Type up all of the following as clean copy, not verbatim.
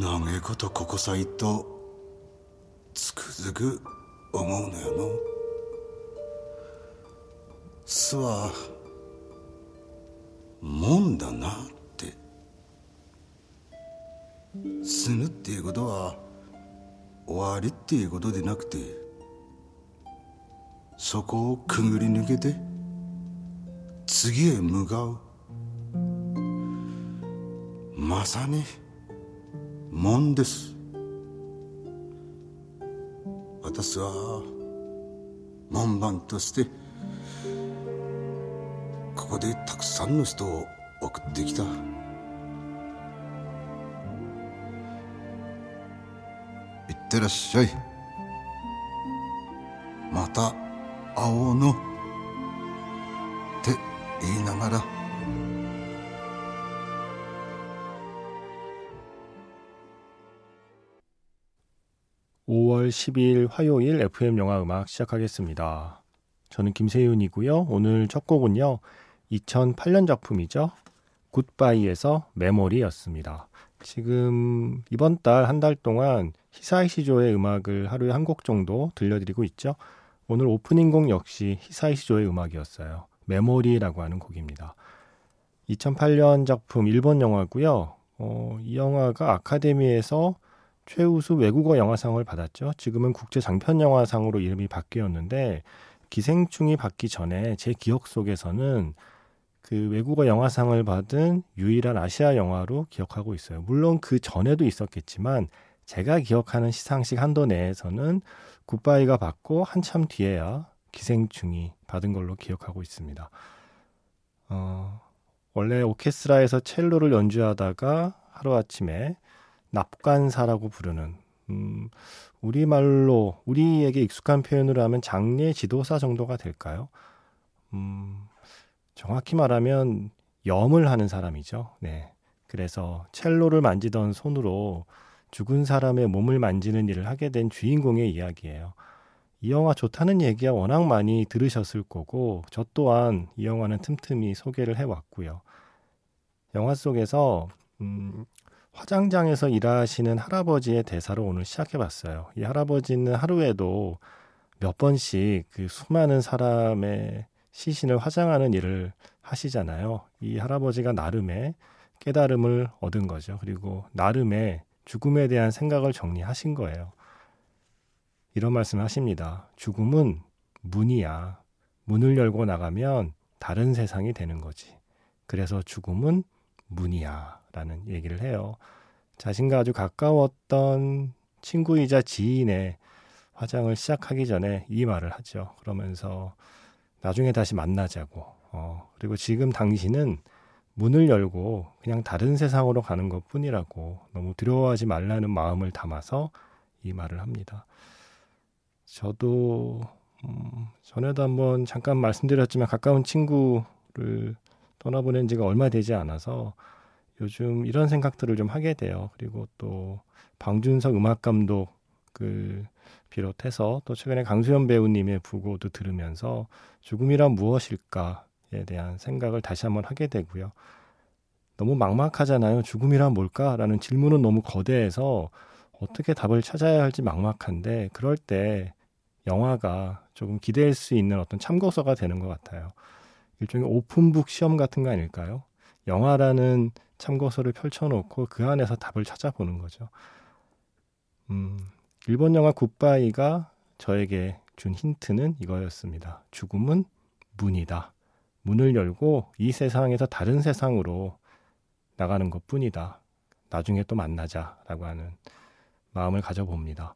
長いことここさいとつくづく思うのよの。巣はもんだなって。死ぬっていうことは終わりっていうことでなくて、そこをくぐり抜けて次へ向かう。まさに門です。私は門番としてここでたくさんの人を送ってきた。いってらっしゃい。また会おうのって言いながら。화요일 FM영화음악 시작하겠습니다. 저는 김세윤이고요. 오늘 첫 곡은요. 2008년 작품이죠. 굿바이에서 메모리였습니다. 지금 이번 달 한 달 동안 히사이시조의 음악을 하루에 한 곡 정도 들려드리고 있죠. 오늘 오프닝 곡 역시 히사이시조의 음악이었어요. 메모리라고 하는 곡입니다. 2008년 작품 일본 영화고요. 이 영화가 아카데미에서 최우수 외국어 영화상을 받았죠. 지금은 국제장편영화상으로 이름이 바뀌었는데 기생충이 받기 전에 제 기억 속에서는 그 외국어 영화상을 받은 유일한 아시아 영화로 기억하고 있어요. 물론 그 전에도 있었겠지만 제가 기억하는 시상식 한도 내에서는 굿바이가 받고 한참 뒤에야 기생충이 받은 걸로 기억하고 있습니다. 원래 오케스트라에서 첼로를 연주하다가 하루아침에 납관사라고 부르는 우리말로 우리에게 익숙한 표현으로 하면 장례 지도사 정도가 될까요? 정확히 말하면 염을 하는 사람이죠. 네, 그래서 첼로를 만지던 손으로 죽은 사람의 몸을 만지는 일을 하게 된 주인공의 이야기예요. 이 영화 좋다는 얘기야 워낙 많이 들으셨을 거고 저 또한 이 영화는 틈틈이 소개를 해왔고요. 영화 속에서 화장장에서 일하시는 할아버지의 대사로 오늘 시작해봤어요. 이 할아버지는 하루에도 몇 번씩 그 수많은 사람의 시신을 화장하는 일을 하시잖아요. 이 할아버지가 나름의 깨달음을 얻은 거죠. 그리고 나름의 죽음에 대한 생각을 정리하신 거예요. 이런 말씀을 하십니다. 죽음은 문이야. 문을 열고 나가면 다른 세상이 되는 거지. 그래서 죽음은 문이야. 라는 얘기를 해요. 자신과 아주 가까웠던 친구이자 지인의 화장을 시작하기 전에 이 말을 하죠. 그러면서 나중에 다시 만나자고. 그리고 지금 당신은 문을 열고 그냥 다른 세상으로 가는 것뿐이라고 너무 두려워하지 말라는 마음을 담아서 이 말을 합니다. 저도 전에도 한번 잠깐 말씀드렸지만 가까운 친구를 떠나보낸 지가 얼마 되지 않아서 요즘 이런 생각들을 좀 하게 돼요. 그리고 또 방준석 음악감독을 비롯해서 또 최근에 강수연 배우님의 부고도 들으면서 죽음이란 무엇일까에 대한 생각을 다시 한번 하게 되고요. 너무 막막하잖아요. 죽음이란 뭘까라는 질문은 너무 거대해서 어떻게 답을 찾아야 할지 막막한데 그럴 때 영화가 조금 기대할 수 있는 어떤 참고서가 되는 것 같아요. 일종의 오픈북 시험 같은 거 아닐까요? 영화라는 참고서를 펼쳐놓고 그 안에서 답을 찾아보는 거죠. 일본 영화 굿바이가 저에게 준 힌트는 이거였습니다. 죽음은 문이다. 문을 열고 이 세상에서 다른 세상으로 나가는 것뿐이다. 나중에 또 만나자라고 하는 마음을 가져봅니다.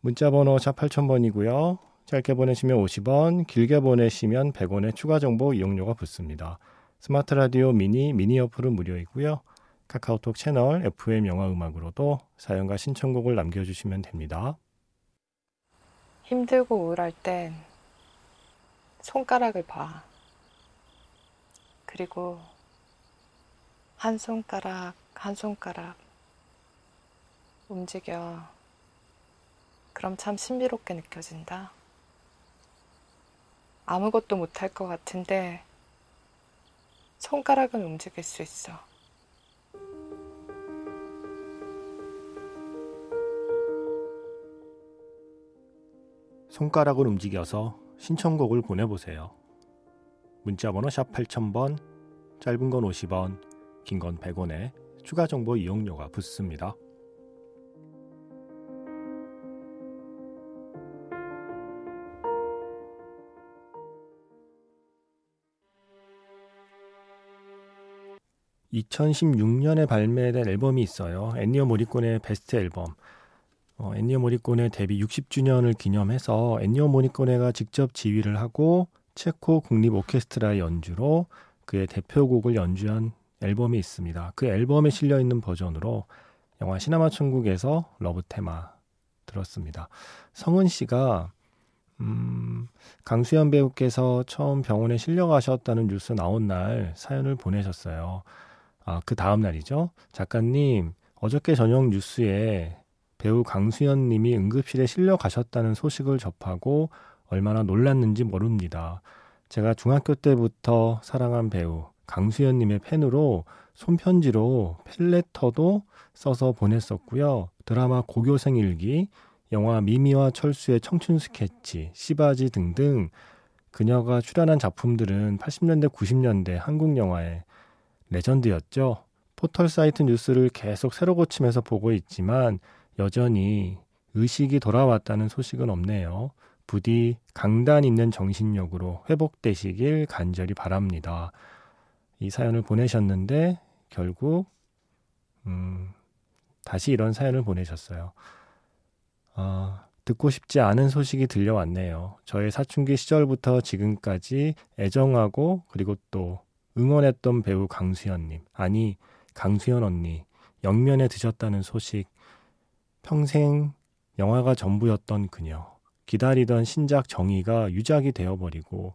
문자번호 샵 8000번이고요. 짧게 보내시면 50원, 길게 보내시면 100원의 추가 정보 이용료가 붙습니다. 스마트 라디오 미니 어플은 무료이고요. 카카오톡 채널 FM 영화 음악으로도 사연과 신청곡을 남겨주시면 됩니다. 힘들고 우울할 땐 손가락을 봐. 그리고 한 손가락 한 손가락 움직여. 그럼 참 신비롭게 느껴진다. 아무것도 못할 것 같은데 손가락은 움직일 수 있어. 손가락을 움직여서 신청곡을 보내보세요. 문자번호 샵 8000번, 짧은 건 50원, 긴 건 100원에 추가 정보 이용료가 붙습니다. (2016년에) 발매된 앨범이 있어요. 엔니오 모리코네의 베스트 앨범. 엔니오 모리코네 데뷔 60주년을 기념해서 엔니오 모리코네가 직접 지휘를 하고 체코 국립 오케스트라의 연주로 그의 대표곡을 연주한 앨범이 있습니다. 그 앨범에 실려있는 버전으로 영화 시네마천국에서 러브 테마 들었습니다. 성은 씨가 강수연 배우께서 처음 병원에 실려가셨다는 뉴스 나온 날 사연을 보내셨어요. 아, 그 다음 날이죠. 작가님, 어저께 저녁 뉴스에 배우 강수연 님이 응급실에 실려가셨다는 소식을 접하고 얼마나 놀랐는지 모릅니다. 제가 중학교 때부터 사랑한 배우 강수연 님의 팬으로 손편지로 팬레터도 써서 보냈었고요. 드라마 고교생 일기, 영화 미미와 철수의 청춘 스케치, 시바지 등등 그녀가 출연한 작품들은 80년대, 90년대 한국 영화의 레전드였죠. 포털 사이트 뉴스를 계속 새로 고침해서 보고 있지만 여전히 의식이 돌아왔다는 소식은 없네요. 부디 강단 있는 정신력으로 회복되시길 간절히 바랍니다. 이 사연을 보내셨는데 결국 다시 이런 사연을 보내셨어요. 듣고 싶지 않은 소식이 들려왔네요. 저의 사춘기 시절부터 지금까지 애정하고 그리고 또 응원했던 배우 강수연님, 아니 강수연 언니 영면에 드셨다는 소식. 평생 영화가 전부였던 그녀, 기다리던 신작 정의가 유작이 되어버리고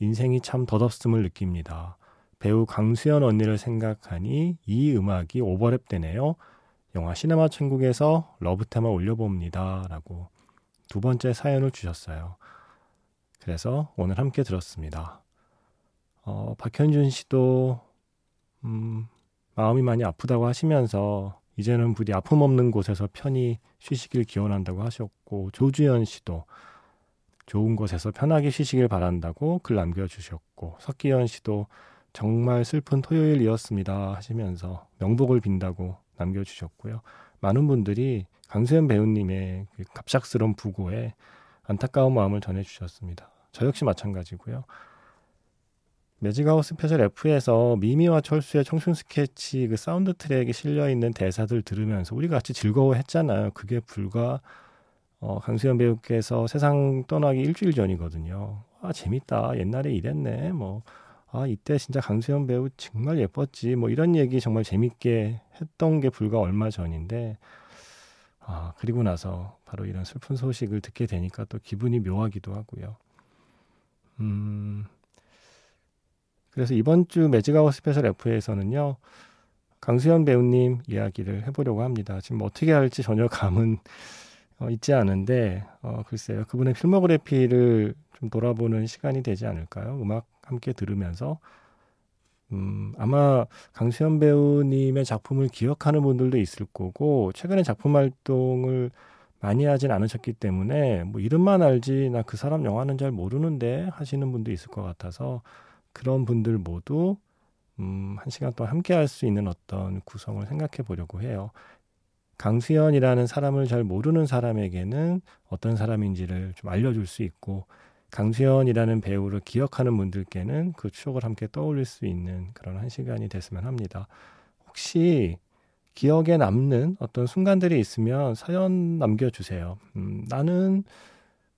인생이 참 덧없음을 느낍니다. 배우 강수연 언니를 생각하니 이 음악이 오버랩되네요. 영화 시네마천국에서 러브테마 올려봅니다. 라고 두 번째 사연을 주셨어요. 그래서 오늘 함께 들었습니다. 박현준 씨도 마음이 많이 아프다고 하시면서 이제는 부디 아픔 없는 곳에서 편히 쉬시길 기원한다고 하셨고, 조주연 씨도 좋은 곳에서 편하게 쉬시길 바란다고 글 남겨주셨고, 석기현 씨도 정말 슬픈 토요일이었습니다 하시면서 명복을 빈다고 남겨주셨고요. 많은 분들이 강수연 배우님의 그 갑작스러운 부고에 안타까운 마음을 전해주셨습니다. 저 역시 마찬가지고요. 매직아웃 스페셜 F에서 미미와 철수의 청춘 스케치 그 사운드 트랙에 실려있는 대사들 들으면서 우리 같이 즐거워했잖아요. 그게 불과 강수연 배우께서 세상 떠나기 일주일 전이거든요. 아, 재밌다. 옛날에 이랬네. 아, 이때 진짜 강수연 배우 정말 예뻤지. 이런 얘기 정말 재밌게 했던 게 불과 얼마 전인데, 아, 그리고 나서 바로 이런 슬픈 소식을 듣게 되니까 또 기분이 묘하기도 하고요. 그래서 이번 주 매직아워 스페셜 F에서는요, 강수연 배우님 이야기를 해보려고 합니다. 지금 어떻게 할지 전혀 감은 있지 않은데, 글쎄요. 그분의 필모그래피를 좀 돌아보는 시간이 되지 않을까요? 음악 함께 들으면서. 아마 강수연 배우님의 작품을 기억하는 분들도 있을 거고, 최근에 작품 활동을 많이 하진 않으셨기 때문에, 이름만 알지, 나 그 사람 영화는 잘 모르는데 하시는 분도 있을 것 같아서, 그런 분들 모두 한 시간 동안 함께할 수 있는 어떤 구성을 생각해 보려고 해요. 강수연이라는 사람을 잘 모르는 사람에게는 어떤 사람인지를 좀 알려줄 수 있고, 강수연이라는 배우를 기억하는 분들께는 그 추억을 함께 떠올릴 수 있는 그런 한 시간이 됐으면 합니다. 혹시 기억에 남는 어떤 순간들이 있으면 사연 남겨주세요. 나는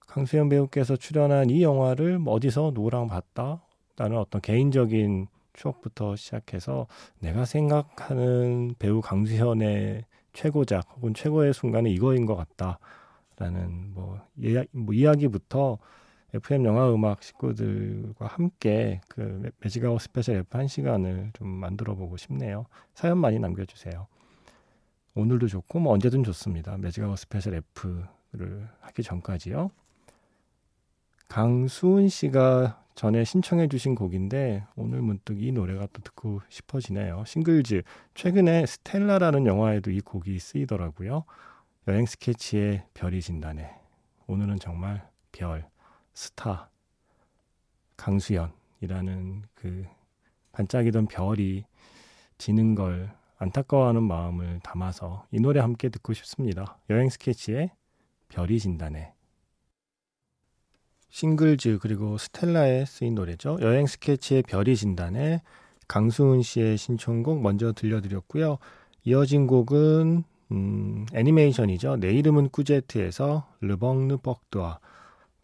강수연 배우께서 출연한 이 영화를 어디서 누구랑 봤다? 나는 어떤 개인적인 추억부터 시작해서 내가 생각하는 배우 강수현의 최고작 혹은 최고의 순간은 이거인 것 같다라는 이야기부터 FM 영화 음악 식구들과 함께 그 매직아웃 스페셜 F 한 시간을 좀 만들어 보고 싶네요. 사연 많이 남겨주세요. 오늘도 좋고 언제든 좋습니다. 매직아웃 스페셜 F를 하기 전까지요. 강수은 씨가 전에 신청해 주신 곡인데 오늘 문득 이 노래가 또 듣고 싶어지네요. 싱글즈, 최근에 스텔라라는 영화에도 이 곡이 쓰이더라고요. 여행 스케치의 별이 진다네. 오늘은 정말 별, 스타, 강수연이라는 그 반짝이던 별이 지는 걸 안타까워하는 마음을 담아서 이 노래 함께 듣고 싶습니다. 여행 스케치의 별이 진다네. 싱글즈 그리고 스텔라에 쓰인 노래죠. 여행 스케치의 별이 진다네, 강수은 씨의 신청곡 먼저 들려드렸고요. 이어진 곡은 애니메이션이죠. 내 이름은 꾸제트에서 르봉르벅두아,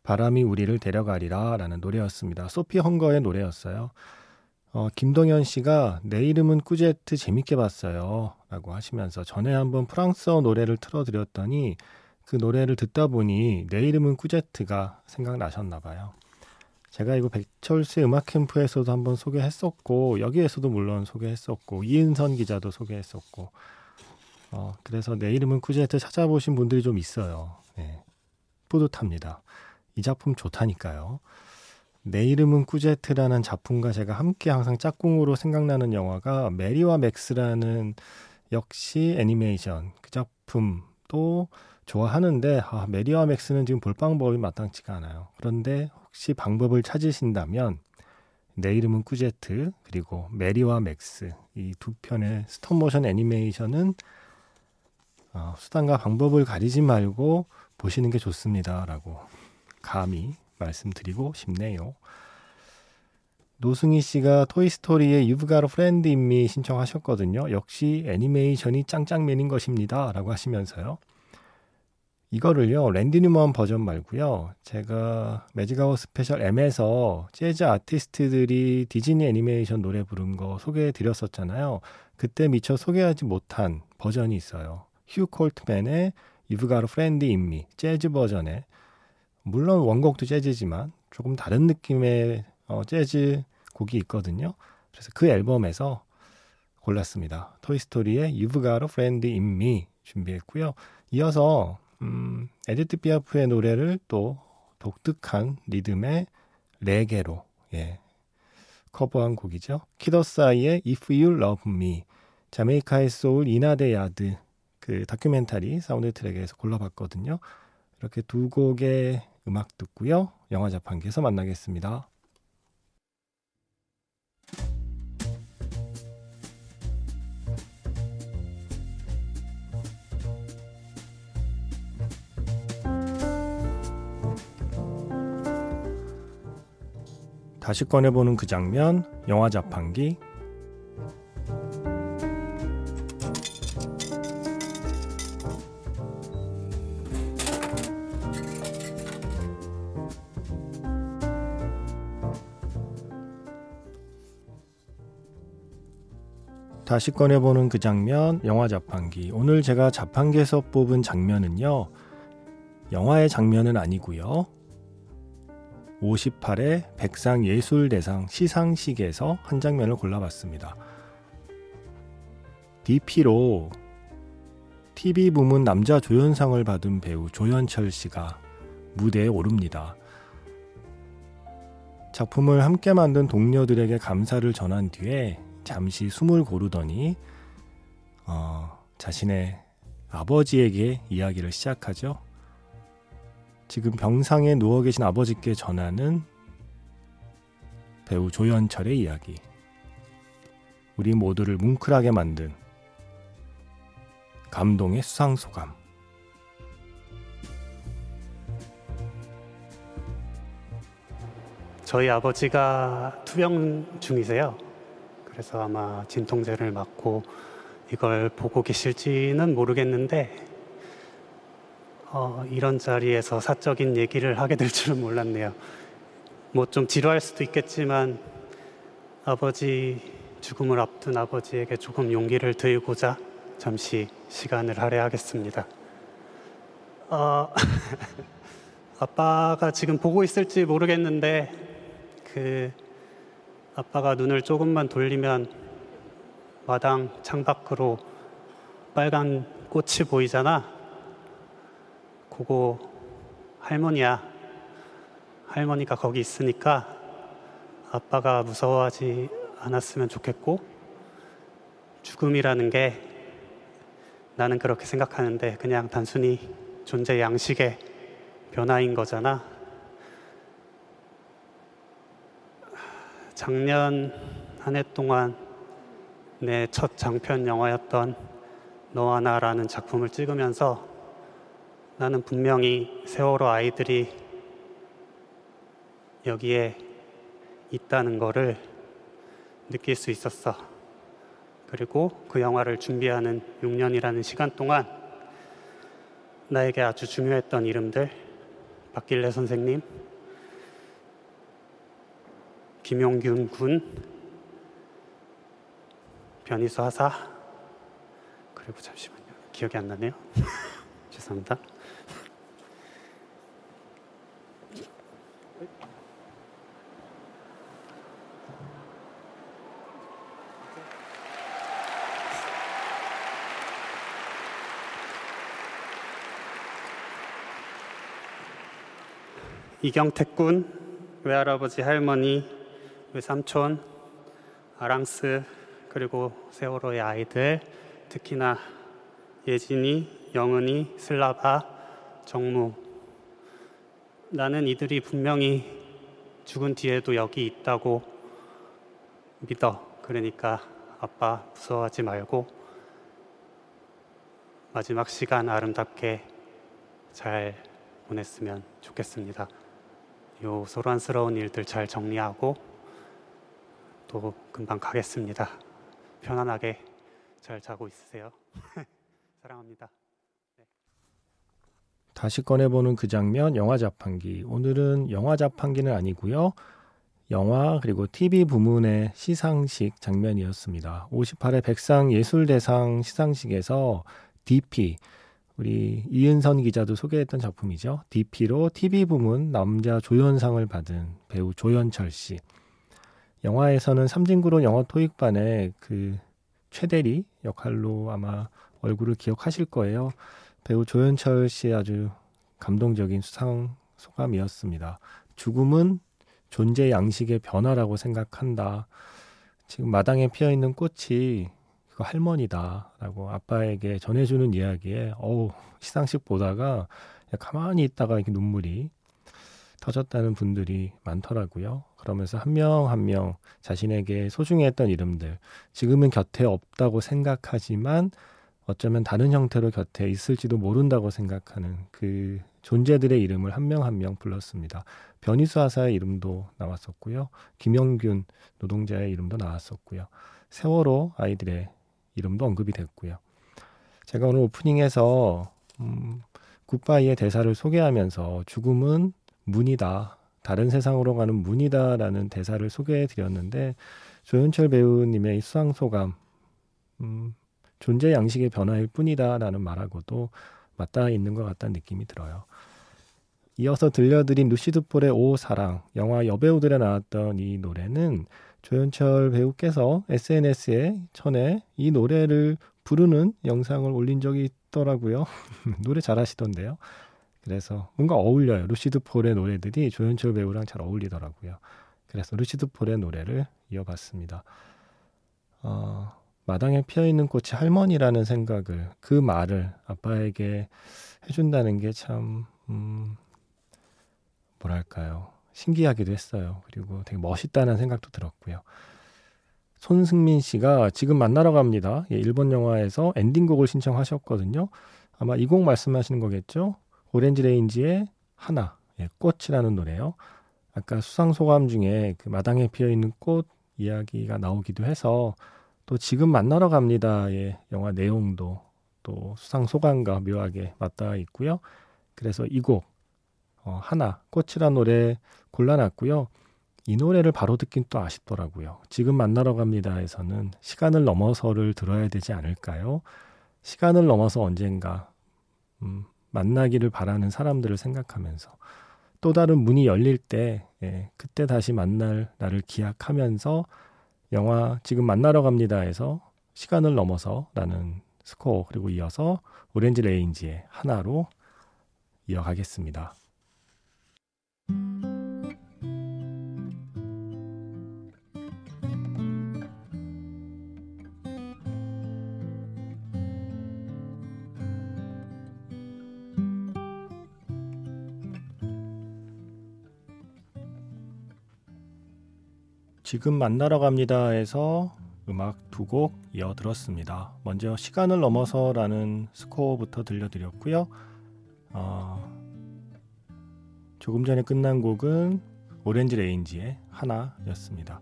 바람이 우리를 데려가리라 라는 노래였습니다. 소피 헝거의 노래였어요. 김동연 씨가 내 이름은 꾸제트 재밌게 봤어요 라고 하시면서, 전에 한번 프랑스어 노래를 틀어드렸더니 그 노래를 듣다 보니 내 이름은 꾸제트가 생각나셨나 봐요. 제가 이거 백철수의 음악캠프에서도 한번 소개했었고, 여기에서도 물론 소개했었고, 이은선 기자도 소개했었고, 그래서 내 이름은 꾸제트 찾아보신 분들이 좀 있어요. 네, 뿌듯합니다. 이 작품 좋다니까요. 내 이름은 꾸제트라는 작품과 제가 함께 항상 짝꿍으로 생각나는 영화가 메리와 맥스라는, 역시 애니메이션 그 작품도 좋아하는데 메리와 맥스는 지금 볼 방법이 마땅치가 않아요. 그런데 혹시 방법을 찾으신다면 내 이름은 꾸제트 그리고 메리와 맥스, 이 두 편의 스톱모션 애니메이션은 수단과 방법을 가리지 말고 보시는 게 좋습니다 라고 감히 말씀드리고 싶네요. 노승희 씨가 토이스토리의 You've Got a Friend in Me 신청하셨거든요. 역시 애니메이션이 짱짱맨인 것입니다 라고 하시면서요. 이거를요, 랜디 뉴먼 버전 말고요, 제가 매직아웃 스페셜 M에서 재즈 아티스트들이 디즈니 애니메이션 노래 부른 거 소개해드렸었잖아요. 그때 미처 소개하지 못한 버전이 있어요. 휴 콜트맨의 You've Got a Friend in Me 재즈 버전에, 물론 원곡도 재즈지만 조금 다른 느낌의 재즈 곡이 있거든요. 그래서 그 앨범에서 골랐습니다. 토이스토리의 You've Got a Friend in Me 준비했고요. 이어서 에디트 피아프의 노래를 또 독특한 리듬의 레게로 커버한 곡이죠. 키더사이의 If You Love Me, 자메이카의 소울 이나데 야드 그 다큐멘터리 사운드 트랙에서 골라봤거든요. 이렇게 두 곡의 음악 듣고요, 영화 자판기에서 만나겠습니다. 다시 꺼내보는 그 장면, 영화 자판기. 다시 꺼내보는 그 장면, 영화 자판기. 오늘 제가 자판기에서 뽑은 장면은요, 영화의 장면은 아니고요, 58회 백상예술대상 시상식에서 한 장면을 골라봤습니다. DP로 TV 부문 남자 조연상을 받은 배우 조현철 씨가 무대에 오릅니다. 작품을 함께 만든 동료들에게 감사를 전한 뒤에 잠시 숨을 고르더니 자신의 아버지에게 이야기를 시작하죠. 지금 병상에 누워 계신 아버지께 전하는 배우 조현철의 이야기. 우리 모두를 뭉클하게 만든 감동의 수상소감. 저희 아버지가 투병 중이세요. 그래서 아마 진통제를 맞고 이걸 보고 계실지는 모르겠는데 이런 자리에서 사적인 얘기를 하게 될 줄은 몰랐네요. 뭐 좀 지루할 수도 있겠지만 아버지, 죽음을 앞둔 아버지에게 조금 용기를 드리고자 잠시 시간을 할애하겠습니다. 아빠가 지금 보고 있을지 모르겠는데 아빠가 눈을 조금만 돌리면 마당 창밖으로 빨간 꽃이 보이잖아. 그거 할머니야. 할머니가 거기 있으니까 아빠가 무서워하지 않았으면 좋겠고, 죽음이라는 게 나는 그렇게 생각하는데 그냥 단순히 존재 양식의 변화인 거잖아. 작년 한 해 동안 내 첫 장편 영화였던 너와 나라는 작품을 찍으면서 나는 분명히 세월호 아이들이 여기에 있다는 거를 느낄 수 있었어. 그리고 그 영화를 준비하는 6년이라는 시간 동안 나에게 아주 중요했던 이름들, 박길래 선생님, 김용균 군, 변희수 하사, 그리고 잠시만요, 기억이 안 나네요. 죄송합니다. 이경택 군, 외할아버지, 할머니, 외삼촌, 아랑스, 그리고 세월호의 아이들, 특히나 예진이, 영은이, 슬라바, 정무. 나는 이들이 분명히 죽은 뒤에도 여기 있다고 믿어. 그러니까 아빠 무서워하지 말고 마지막 시간 아름답게 잘 보냈으면 좋겠습니다. 요 소란스러운 일들 잘 정리하고 또 금방 가겠습니다. 편안하게 잘 자고 있으세요. 사랑합니다. 네. 다시 꺼내보는 그 장면, 영화 자판기. 오늘은 영화 자판기는 아니고요, 영화 그리고 TV 부문의 시상식 장면이었습니다. 58회 백상예술대상 시상식에서 DP, 우리 이은선 기자도 소개했던 작품이죠. DP로 TV 부문 남자 조연상을 받은 배우 조현철 씨. 영화에서는 삼진구로 영어 토익반의 그 최대리 역할로 아마 얼굴을 기억하실 거예요. 배우 조현철 씨의 아주 감동적인 수상 소감이었습니다. 죽음은 존재 양식의 변화라고 생각한다. 지금 마당에 피어있는 꽃이 그 할머니다 라고 아빠에게 전해주는 이야기에 시상식 보다가 가만히 있다가 이렇게 눈물이 터졌다는 분들이 많더라고요. 그러면서 한 명 한 명 자신에게 소중했던 이름들, 지금은 곁에 없다고 생각하지만 어쩌면 다른 형태로 곁에 있을지도 모른다고 생각하는 그 존재들의 이름을 한 명 한 명 불렀습니다. 변희수 하사의 이름도 나왔었고요. 김영균 노동자의 이름도 나왔었고요. 세월호 아이들의 이름도 언급이 됐고요. 제가 오늘 오프닝에서 굿바이의 대사를 소개하면서 죽음은 문이다, 다른 세상으로 가는 문이다 라는 대사를 소개해드렸는데, 조현철 배우님의 수상소감, 존재 양식의 변화일 뿐이다 라는 말하고도 맞닿아 있는 것 같다는 느낌이 들어요. 이어서 들려드린 루시드폴의 오 사랑, 영화 여배우들에 나왔던 이 노래는 조현철 배우께서 SNS에 전에 이 노래를 부르는 영상을 올린 적이 있더라고요. 노래 잘하시던데요. 그래서 뭔가 어울려요. 루시드폴의 노래들이 조현철 배우랑 잘 어울리더라고요. 그래서 루시드폴의 노래를 이어봤습니다. 마당에 피어있는 꽃이 할머니라는 생각을, 그 말을 아빠에게 해준다는 게 참 뭐랄까요, 신기하기도 했어요. 그리고 되게 멋있다는 생각도 들었고요. 손승민 씨가 지금 만나러 갑니다, 일본 영화에서 엔딩곡을 신청하셨거든요. 아마 이 곡 말씀하시는 거겠죠? 오렌지 레인지의 하나, 꽃이라는 노래요. 아까 수상소감 중에 그 마당에 피어있는 꽃 이야기가 나오기도 해서 또 지금 만나러 갑니다의 영화 내용도 또 수상소감과 묘하게 맞닿아 있고요. 그래서 이 곡 하나, 꽃이라는 노래 골라놨고요. 이 노래를 바로 듣긴 또 아쉽더라고요. 지금 만나러 갑니다에서는 시간을 넘어서를 들어야 되지 않을까요? 시간을 넘어서 언젠가 만나기를 바라는 사람들을 생각하면서 또 다른 문이 열릴 때, 그때 다시 만날 나를 기약하면서 영화 지금 만나러 갑니다에서 시간을 넘어서 라는 스코어, 그리고 이어서 오렌지 레인지의 하나로 이어가겠습니다. 지금 만나러 갑니다에서 음악 두 곡 이어 들었습니다. 먼저 시간을 넘어서라는 스코어부터 들려드렸고요. 조금 전에 끝난 곡은 오렌지 레인지의 하나였습니다.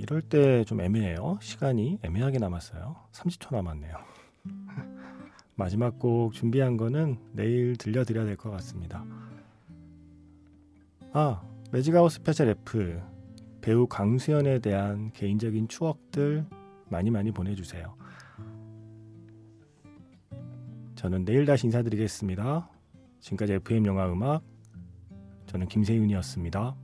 이럴 때 좀 애매해요. 시간이 애매하게 남았어요. 30초 남았네요. 마지막 곡 준비한 거는 내일 들려드려야 될 것 같습니다. 매직아웃 스페셜 F 배우 강수연에 대한 개인적인 추억들 많이 보내주세요. 저는 내일 다시 인사드리겠습니다. 지금까지 FM영화음악, 저는 김세윤이었습니다.